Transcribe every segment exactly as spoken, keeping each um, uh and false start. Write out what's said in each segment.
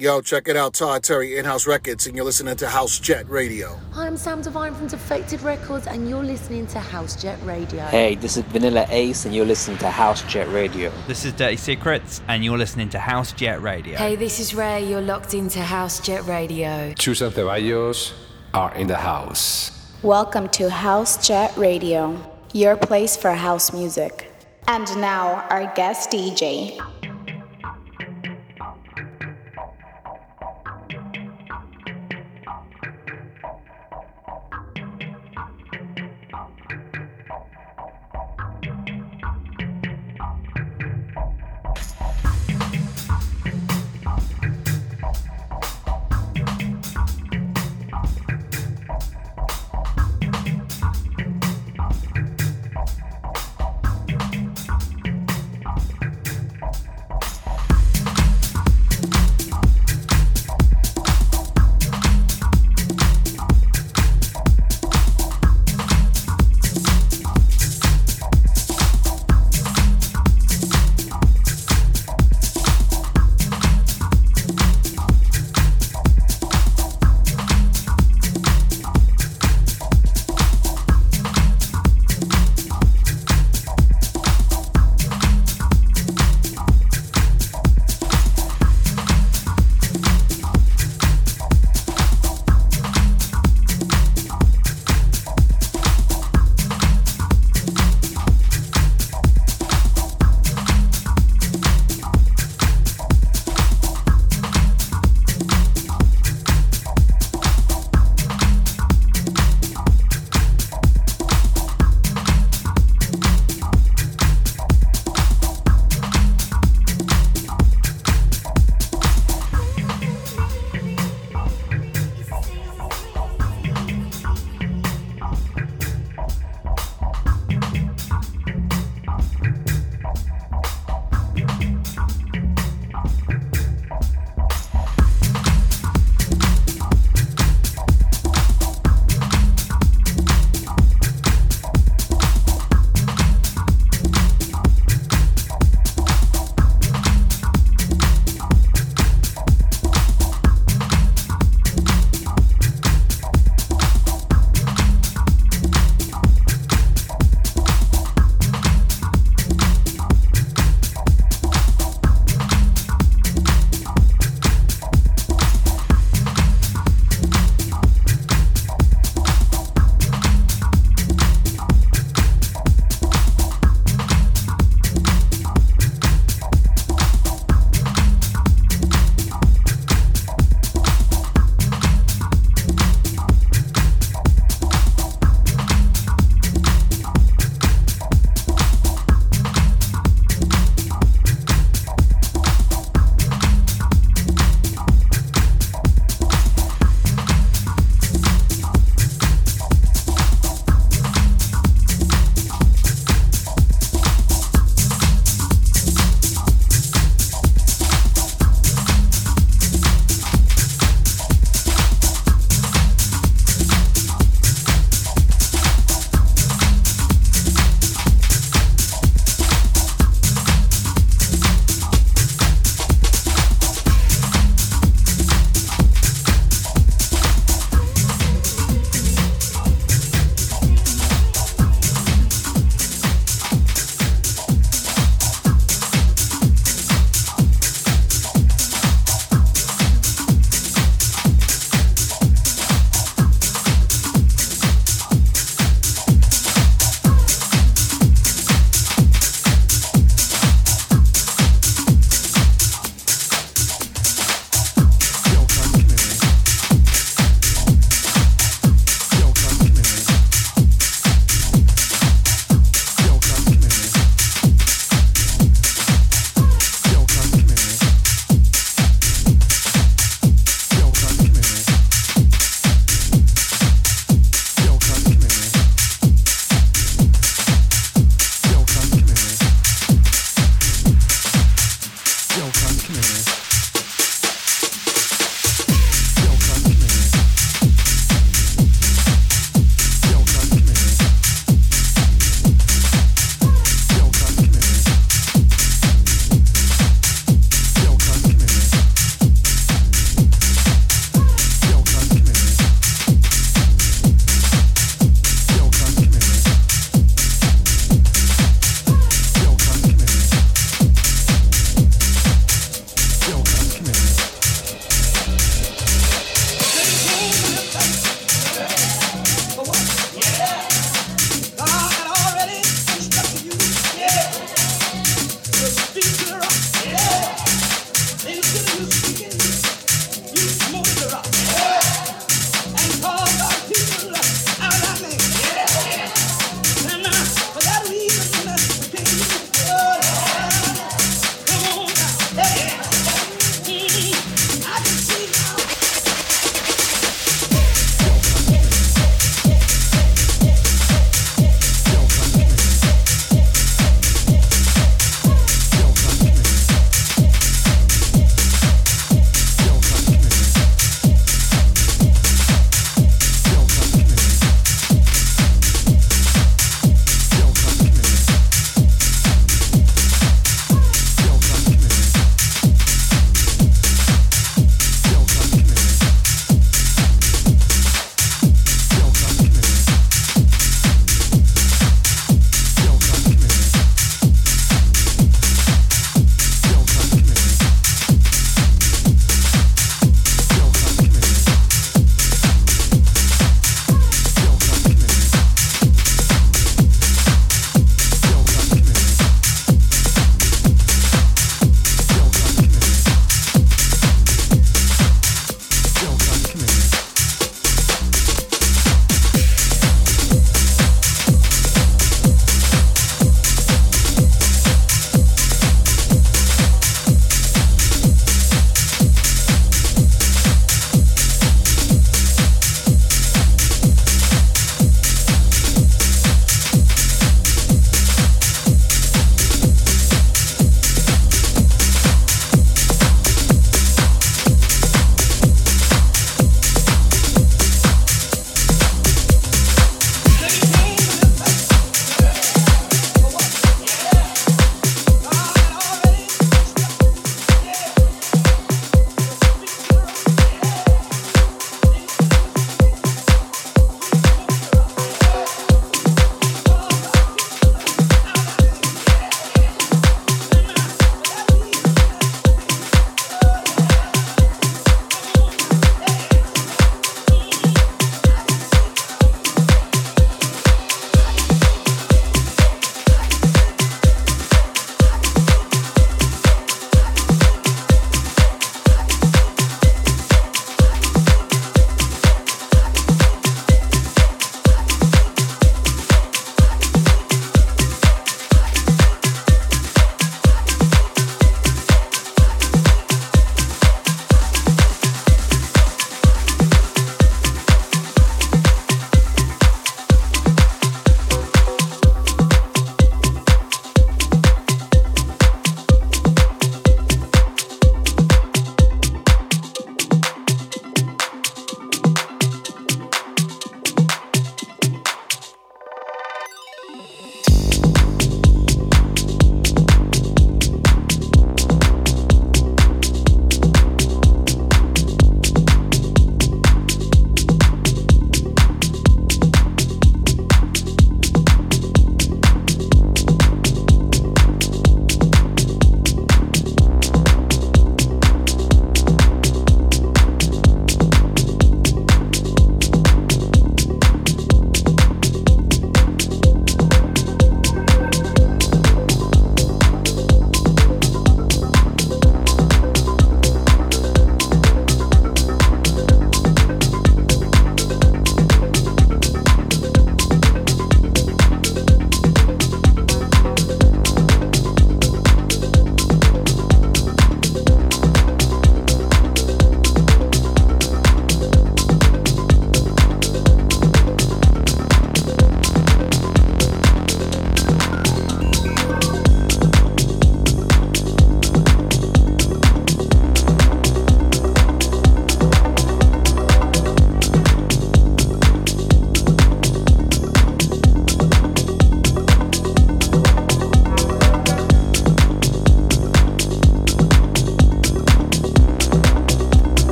Yo, check it out, Todd Terry, In-House Records, and you're listening to House Jet Radio. Hi, I'm Sam Devine from Defected Records, and you're listening to House Jet Radio. Hey, this is Vanilla Ace, and you're listening to House Jet Radio. This is Dirty Secrets, and you're listening to House Jet Radio. Hey, this is Ray, you're locked into House Jet Radio. Chus and Ceballos are in the house. Welcome to House Jet Radio, your place for house music. And now, our guest D J.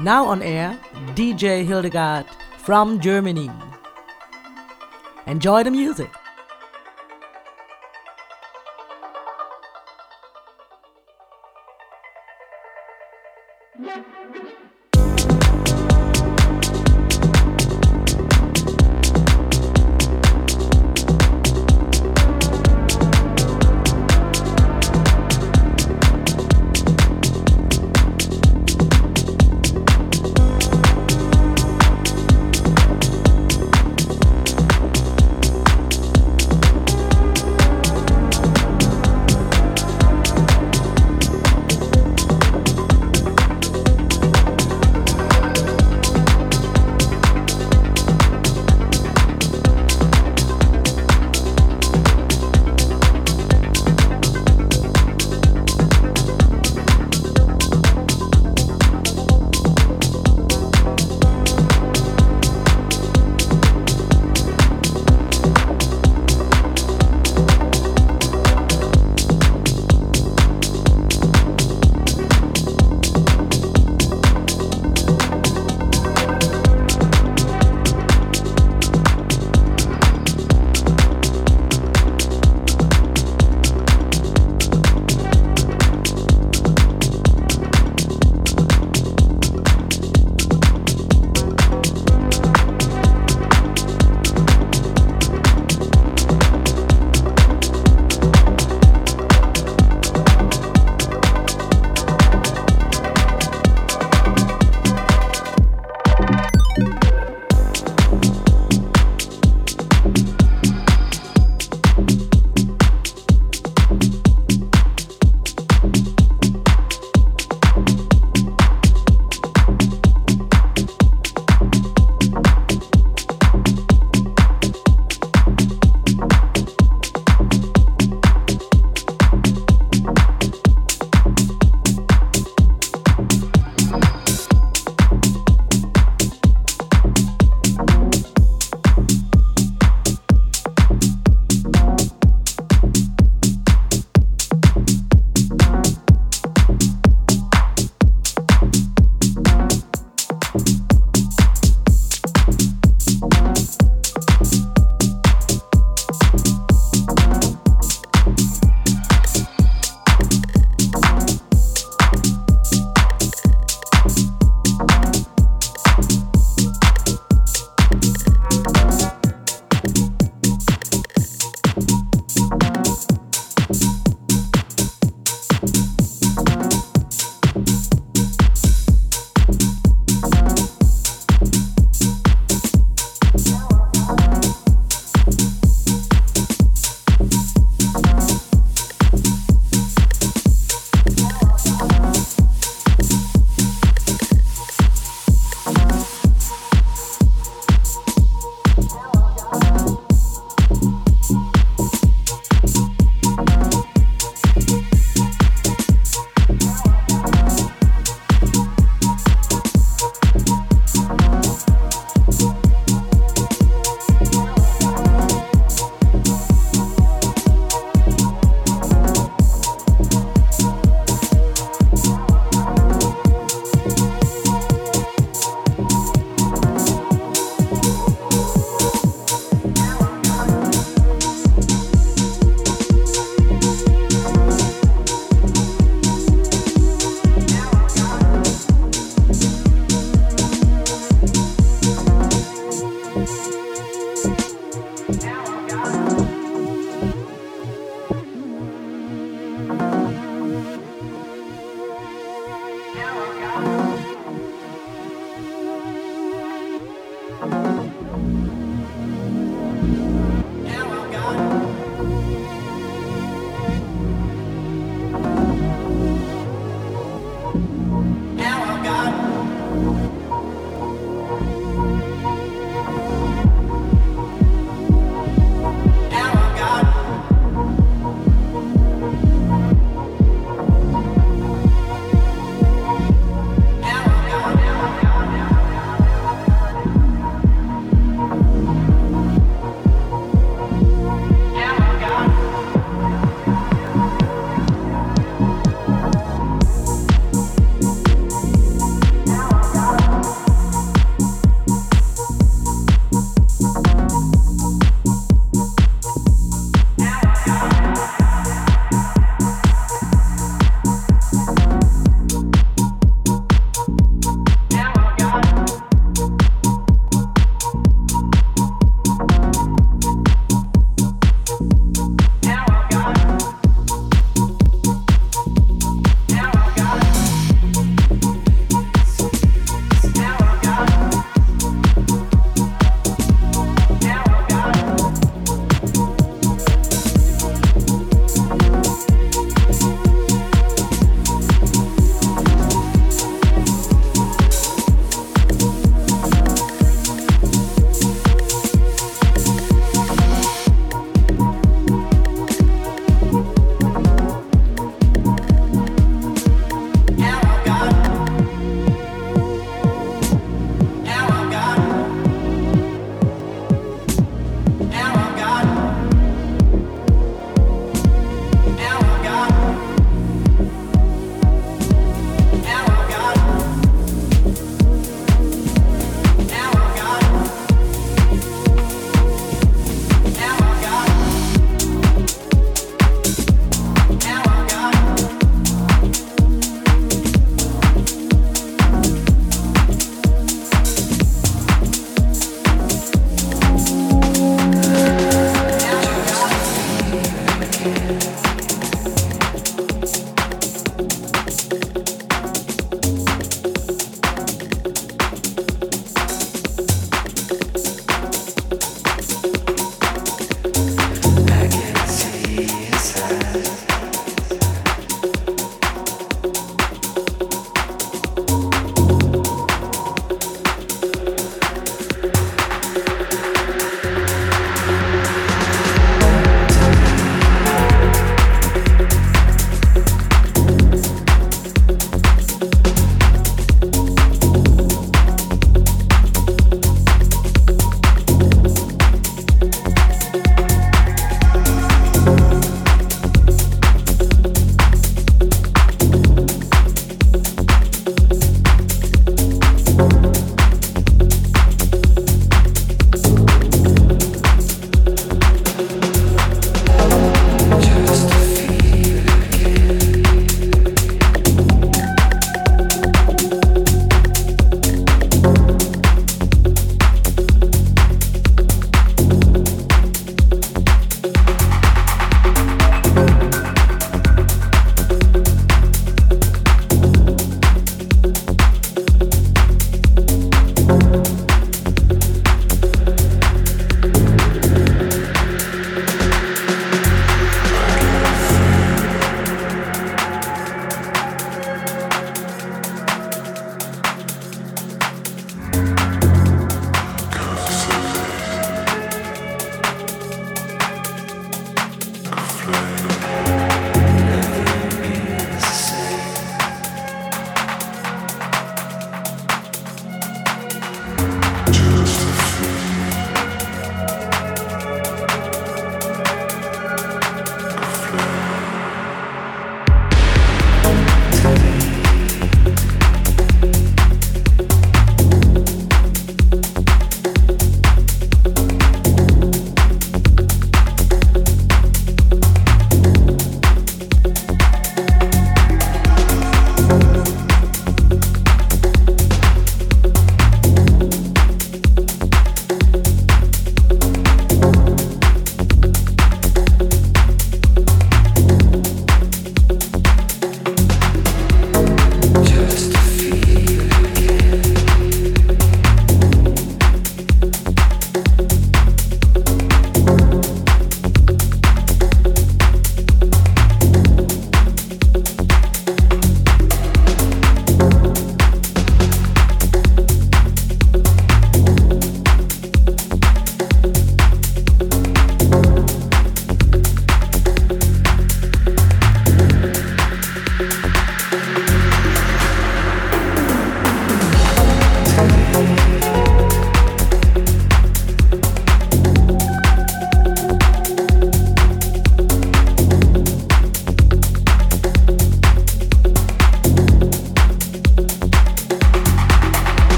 Now on air, D J Hildegard from Germany. Enjoy the music.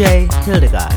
D J Hildegard.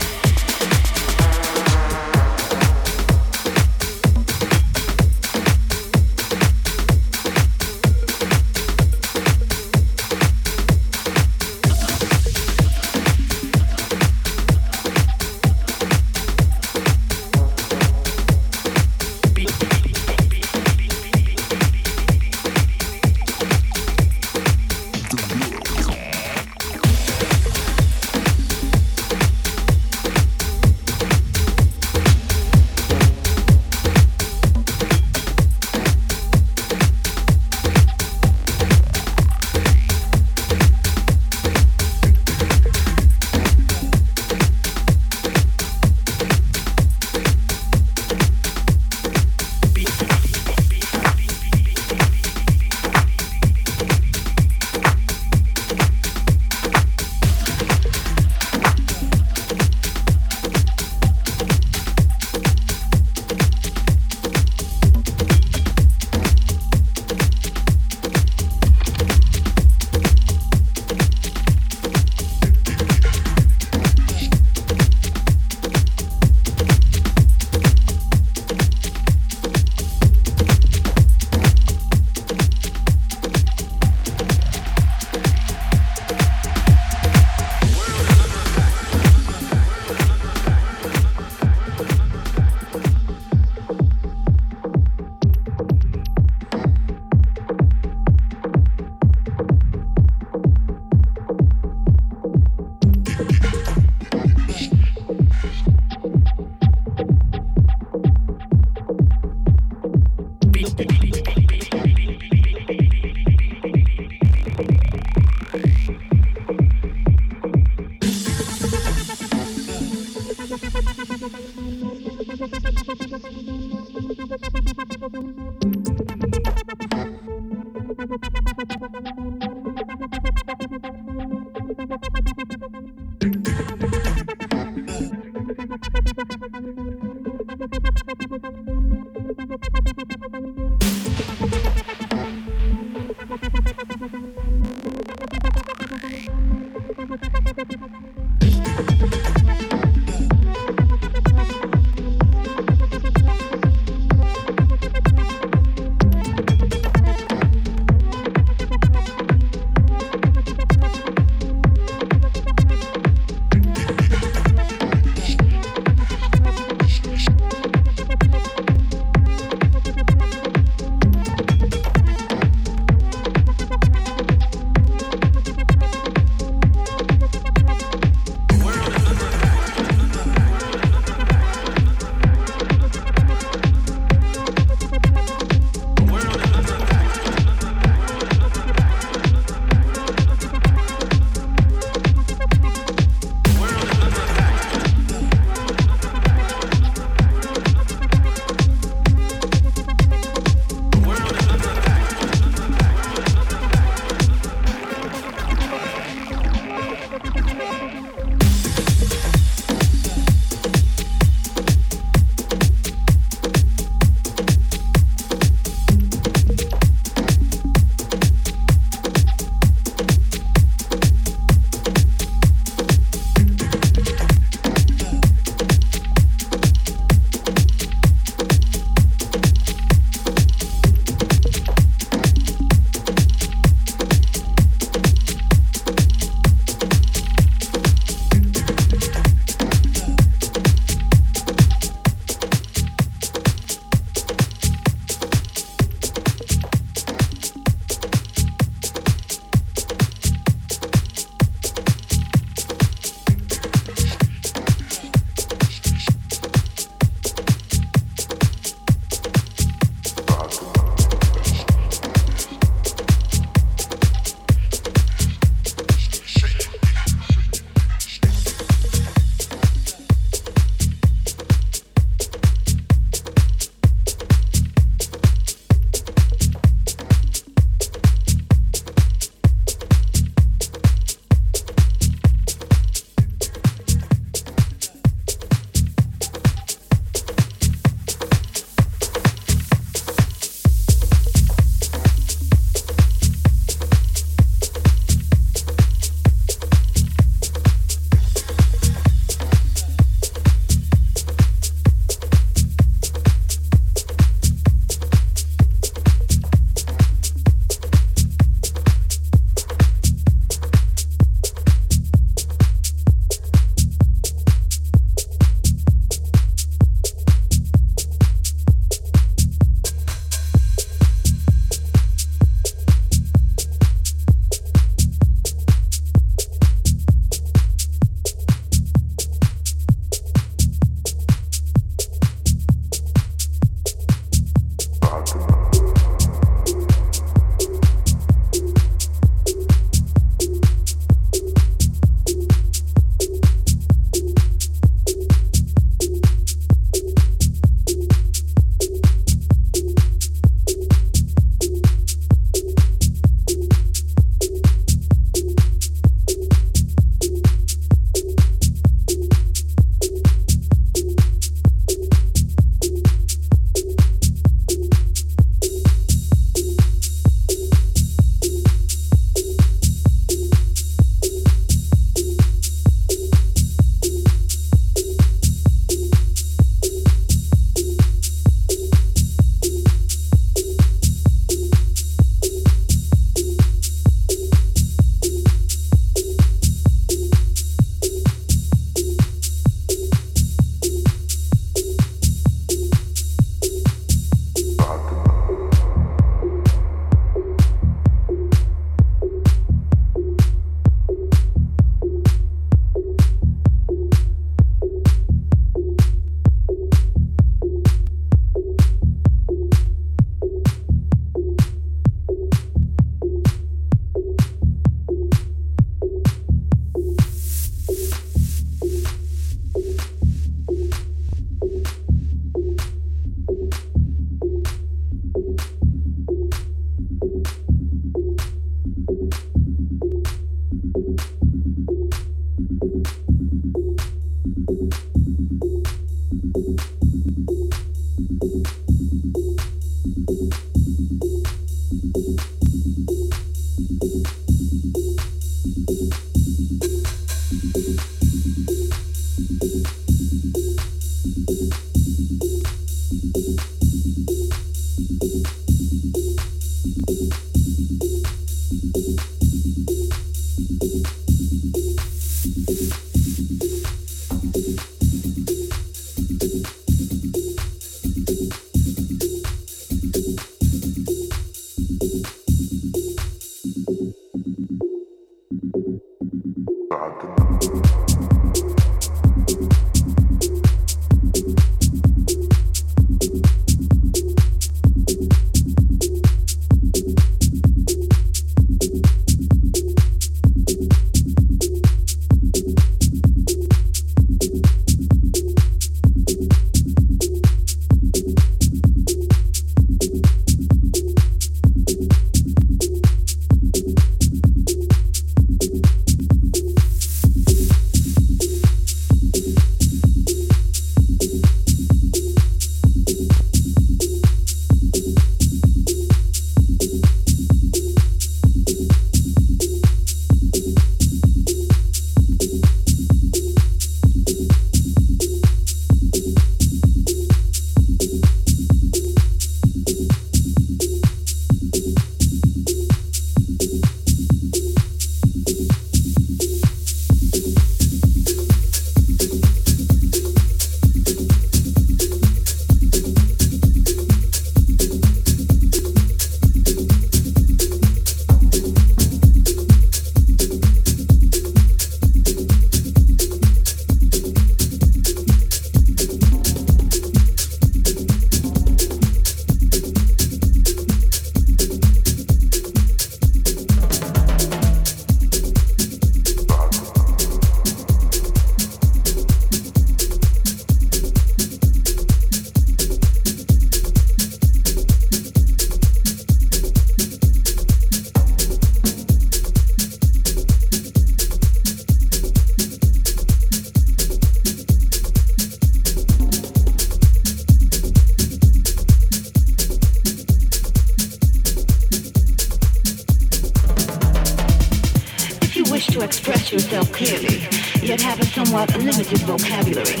to express yourself clearly, yet have a somewhat limited vocabulary.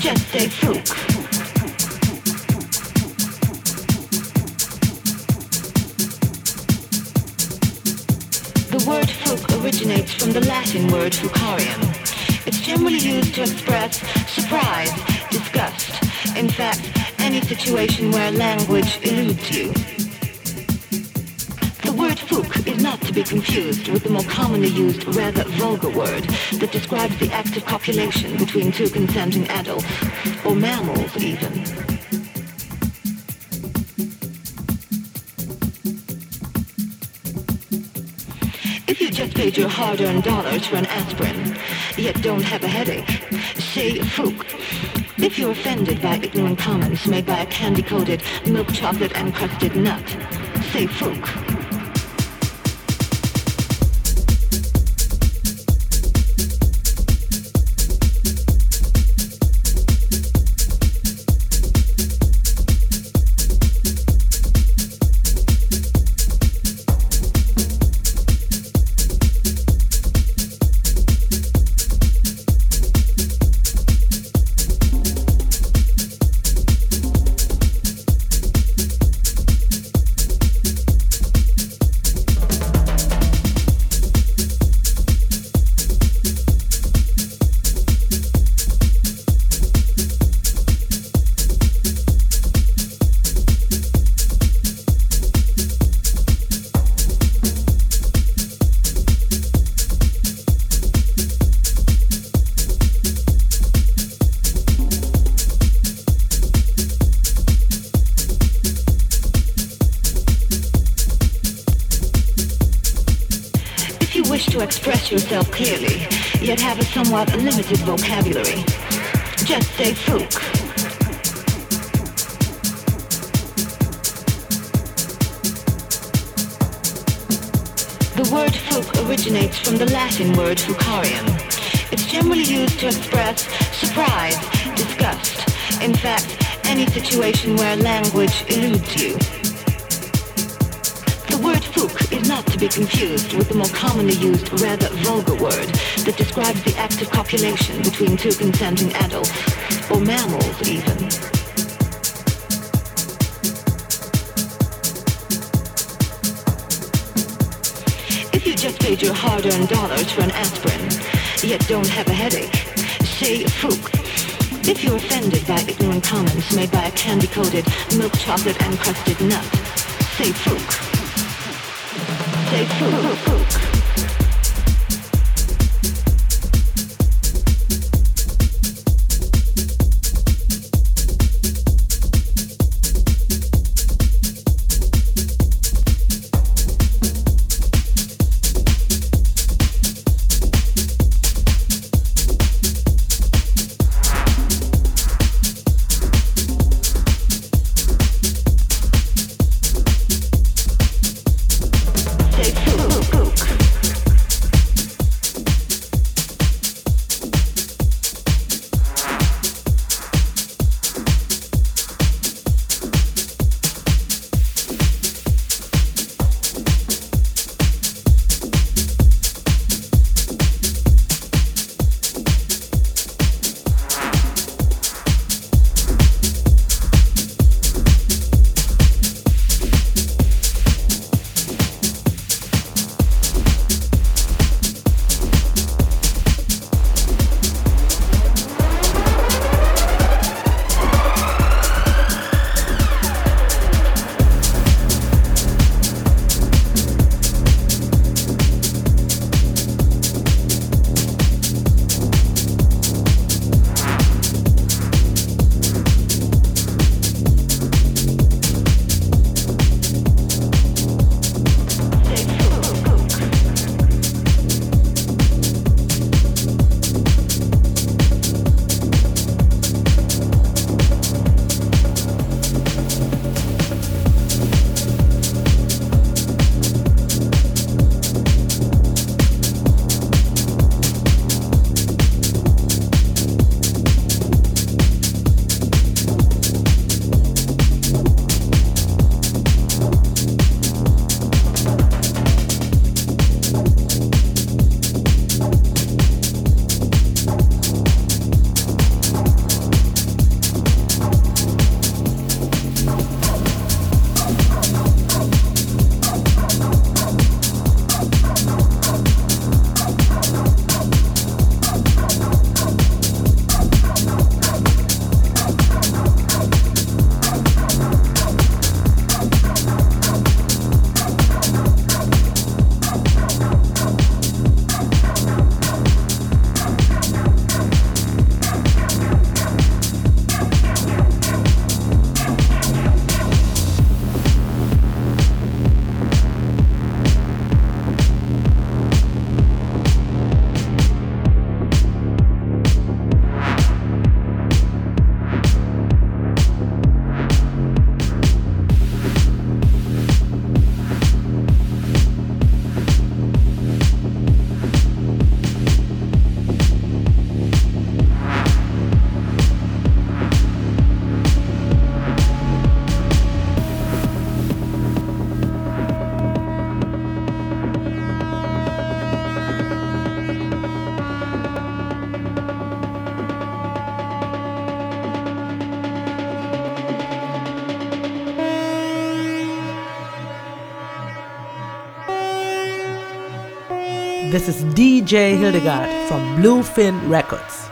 Just say "fook." The word "fook" originates from the Latin word "fukarium." It's generally used to express surprise, disgust, in fact, any situation where language eludes you. The word "fook" is not to be confused with the more commonly used, rather vulgar word that describes the act of copulation between two consenting adults, or mammals even. Just paid your hard-earned dollar to an aspirin, yet don't have a headache, say "fook." If you're offended by ignorant comments made by a candy-coated, milk chocolate-encrusted nut, say "fook." Yourself clearly, yet have a somewhat limited vocabulary. Just say "fook." The word "fook" originates from the Latin word "fukarium." It's generally used to express surprise, disgust, in fact, any situation where language eludes you. Is not to be confused with the more commonly used, rather vulgar word that describes the act of copulation between two consenting adults, or mammals even. If you just paid your hard-earned dollar to an aspirin, yet don't have a headache, say "fook." If you're offended by ignorant comments made by a candy-coated, milk chocolate-encrusted nut, say "fook." Say "fook, fook, fook." Say "fook, fook." This is D J Hildegard from Bluefin Records.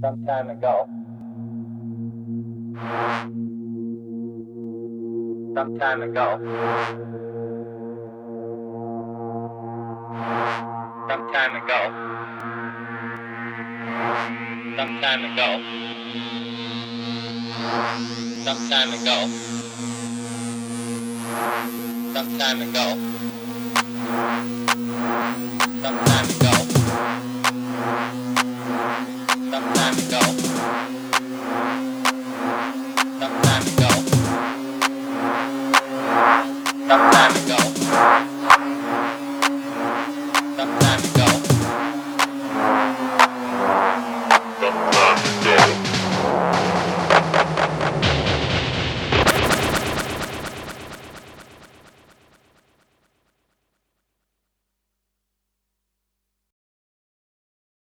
some time ago. Some time ago. Some time ago. Some time ago. Some time ago. Some time ago. Some time ago.